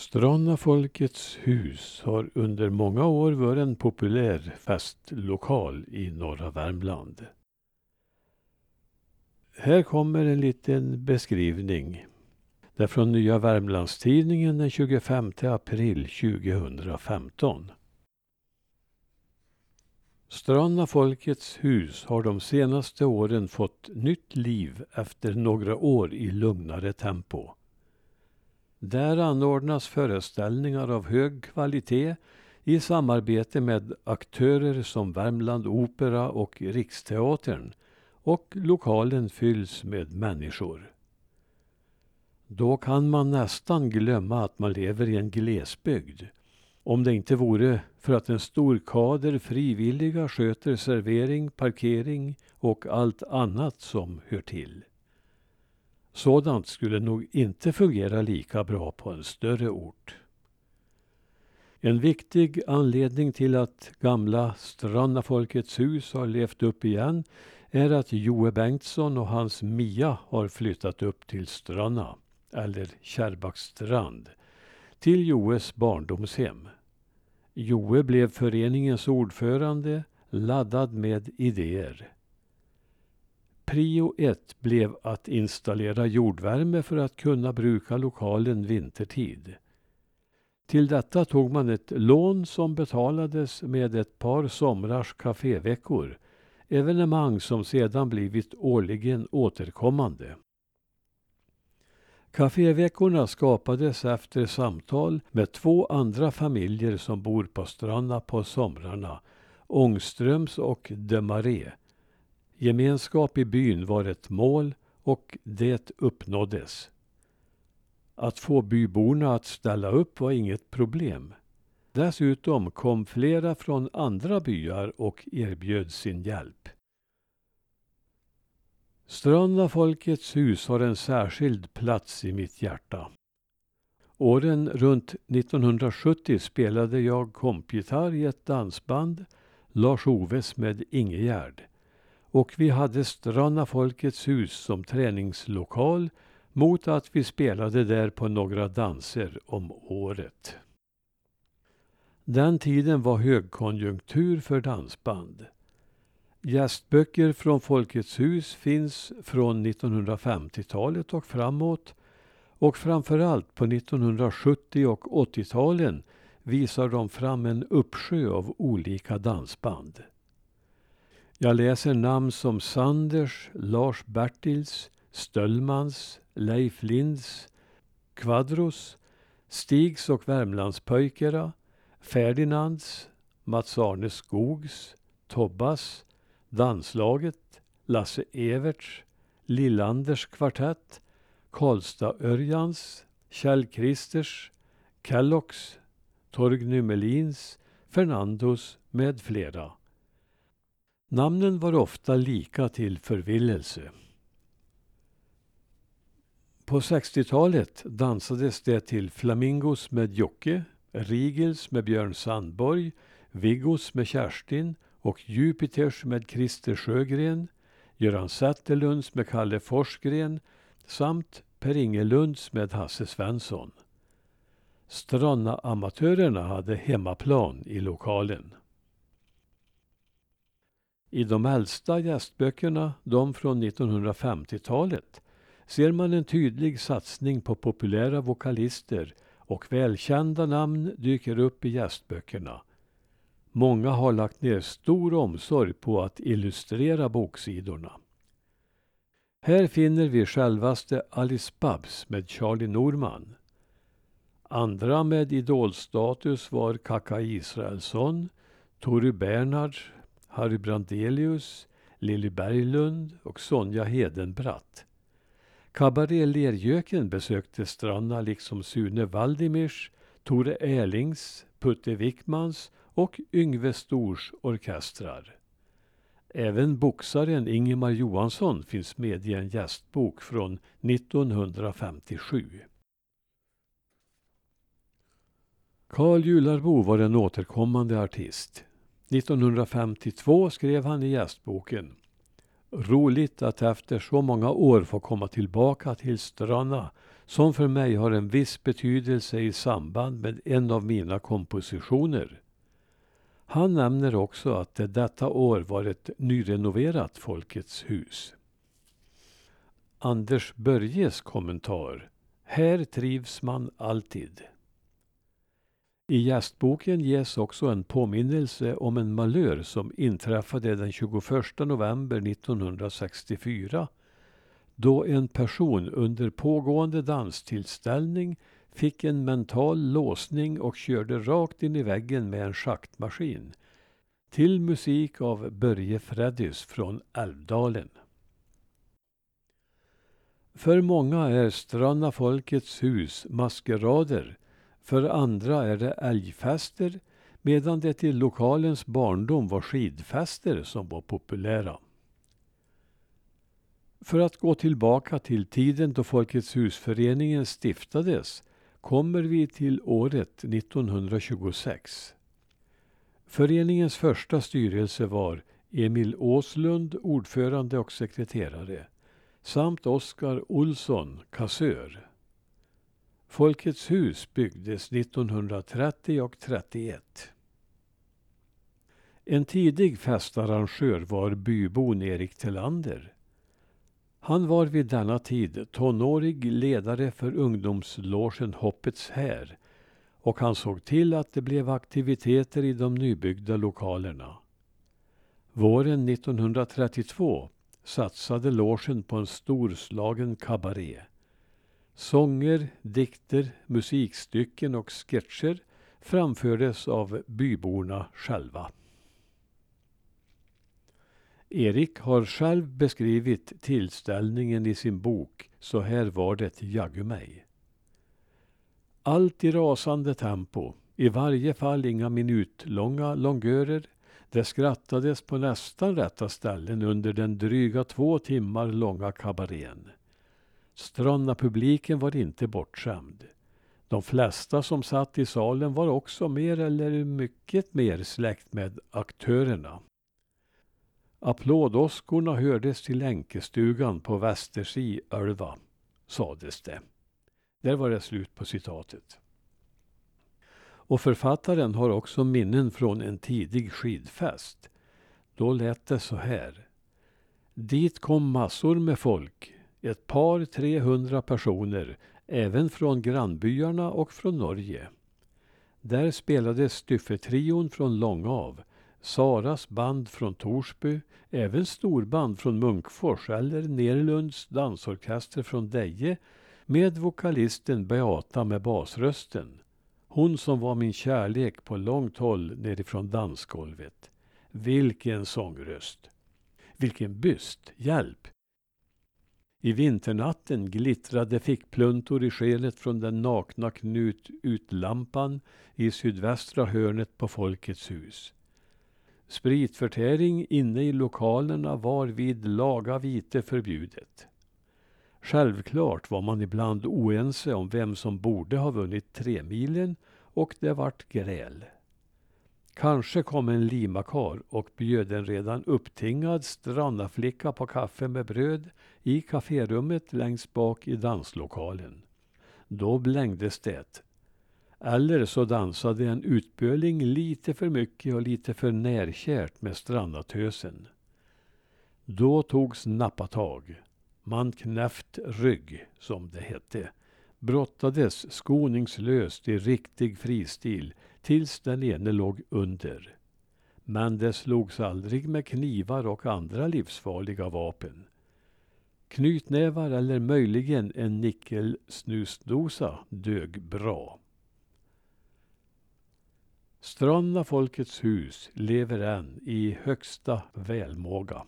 Stranna folkets hus har under många år varit en populär festlokal i norra Värmland. Här kommer en liten beskrivning. Det är från Nya Värmlandstidningen den 25 april 2015. Stranna folkets hus har de senaste åren fått nytt liv efter några år i lugnare tempo. Där anordnas föreställningar av hög kvalitet i samarbete med aktörer som Värmland Opera och Riksteatern, och lokalen fylls med människor. Då kan man nästan glömma att man lever i en glesbygd, om det inte vore för att en stor kader frivilliga sköter servering, parkering och allt annat som hör till. Sådant skulle nog inte fungera lika bra på en större ort. En viktig anledning till att gamla Stranna folkets hus har levt upp igen är att Joe Bengtsson och hans Mia har flyttat upp till Stranna, eller Kärrbackstrand, till Joes barndomshem. Joe blev föreningens ordförande, laddad med idéer. Prio 1 blev att installera jordvärme för att kunna bruka lokalen vintertid. Till detta tog man ett lån som betalades med ett par somrars kaféveckor, evenemang som sedan blivit årligen återkommande. Kaféveckorna skapades efter samtal med två andra familjer som bor på Stranna på somrarna, Ångströms och De Marie. Gemenskap i byn var ett mål och det uppnåddes. Att få byborna att ställa upp var inget problem. Dessutom kom flera från andra byar och erbjöd sin hjälp. Stranna folkets hus har en särskild plats i mitt hjärta. Åren runt 1970 spelade jag kompgitarr i ett dansband, Lars Oves med Ingegärd. Och vi hade Stranna folkets hus som träningslokal mot att vi spelade där på några danser om året. Den tiden var högkonjunktur för dansband. Gästböcker från Folkets hus finns från 1950-talet och framåt, och framförallt på 1970- och 80-talen visar de fram en uppsjö av olika dansband. Jag läser namn som Sanders, Lars Bertils, Stöllmans, Leif Linds, Quadrus, Stigs och Värmlandspöjkera, Ferdinands, Mats Arne Gogs, Tobbas, Danslaget, Lasse Everts, Lillanders kvartett, Karlstad Örjans, Kjell Kristers, Kellocks, Torgny Melins, Fernandos med flera. Namnen var ofta lika till förvillelse. På 60-talet dansades det till Flamingos med Jocke, Rigels med Björn Sandborg, Vigos med Kerstin och Jupiters med Christer Sjögren, Göran Sättelunds med Kalle Forsgren samt Per Ingelunds med Hasse Svensson. Stranna-amatörerna hade hemmaplan i lokalen. I de äldsta gästböckerna, de från 1950-talet, ser man en tydlig satsning på populära vokalister och välkända namn dyker upp i gästböckerna. Många har lagt ner stor omsorg på att illustrera boksidorna. Här finner vi självaste Alice Babs med Charlie Norman. Andra med idolstatus var Kaka Israelsson, Torry Bernhards, Harry Brandelius, Lilly Berglund och Sonja Hedenbratt. Kabaré Lerjöken besökte Stranna liksom Sune Valdimirs, Tore Erlings, Putte Wickmans och Yngve Stors orkestrar. Även boxaren Ingemar Johansson finns med i en gästbok från 1957. Karl Jularbo var en återkommande artist. 1952 skrev han i gästboken Roligt att efter så många år få komma tillbaka till Strana, som för mig har en viss betydelse i samband med en av mina kompositioner. Han nämner också att det detta år var ett nyrenoverat Folkets hus. Anders Börjes kommentar: här trivs man alltid. I gästboken ges också en påminnelse om en malör som inträffade den 21 november 1964 då en person under pågående danstillställning fick en mental låsning och körde rakt in i väggen med en schaktmaskin. Till musik av Börje Freddys från Älvdalen. För många är Stranna Folkets hus maskerader, för andra är det älgfester, medan det i lokalens barndom var skidfester som var populära. För att gå tillbaka till tiden då Folkets husföreningen stiftades kommer vi till året 1926. Föreningens första styrelse var Emil Åslund, ordförande och sekreterare, samt Oskar Olsson, kassör. Folkets hus byggdes 1930 och 31. En tidig festarrangör var bybon Erik Tillander. Han var vid denna tid tonårig ledare för ungdomslogen Hoppets här, och han såg till att det blev aktiviteter i de nybyggda lokalerna. Våren 1932 satsade logen på en storslagen kabaré. Sånger, dikter, musikstycken och sketcher framfördes av byborna själva. Erik har själv beskrivit tillställningen i sin bok Så här var det jaggu mig. Allt i rasande tempo, i varje fall inga minutlånga långörer. Det skrattades på nästan rätta ställen under den dryga 2 timmar långa kabarén. Strana-publiken var inte bortskämd. De flesta som satt i salen var också mer eller mycket mer släkt med aktörerna. Applådåskorna hördes till Länkestugan på Västersiölva, sades det. Där var det slut på citatet. Och författaren har också minnen från en tidig skidfest. Då lät det så här: dit kom massor med folk, 200-300 personer, även från grannbyarna och från Norge. Där spelade Styffetrion från Långav, Saras band från Torsby, även storband från Munkfors eller Nerlunds dansorkester från Deje med vokalisten Beata med basrösten. Hon som var min kärlek på långt håll nerifrån dansgolvet. Vilken sångröst! Vilken byst! Hjälp! I vinternatten glittrade fickpluntor i skenet från den nakna knut-utlampan i sydvästra hörnet på Folkets hus. Spritförtäring inne i lokalerna var vid laga vite förbjudet. Självklart var man ibland oense om vem som borde ha vunnit 3 milen och det vart gräl. Kanske kom en limakar och bjöd en redan upptingad strannaflicka på kaffe med bröd i kaférummet längst bak i danslokalen. Då blängdes det. Eller så dansade en utböling lite för mycket och lite för närkärt med strannatösen. Då togs nappatag. Man knäft rygg, som det hette, brottades skoningslöst i riktig fristil tills den ene låg under. Men det slogs aldrig med knivar och andra livsfarliga vapen. Knytnävar eller möjligen en nickelsnusdosa dög bra. Stranna Folkets hus lever än i högsta välmåga.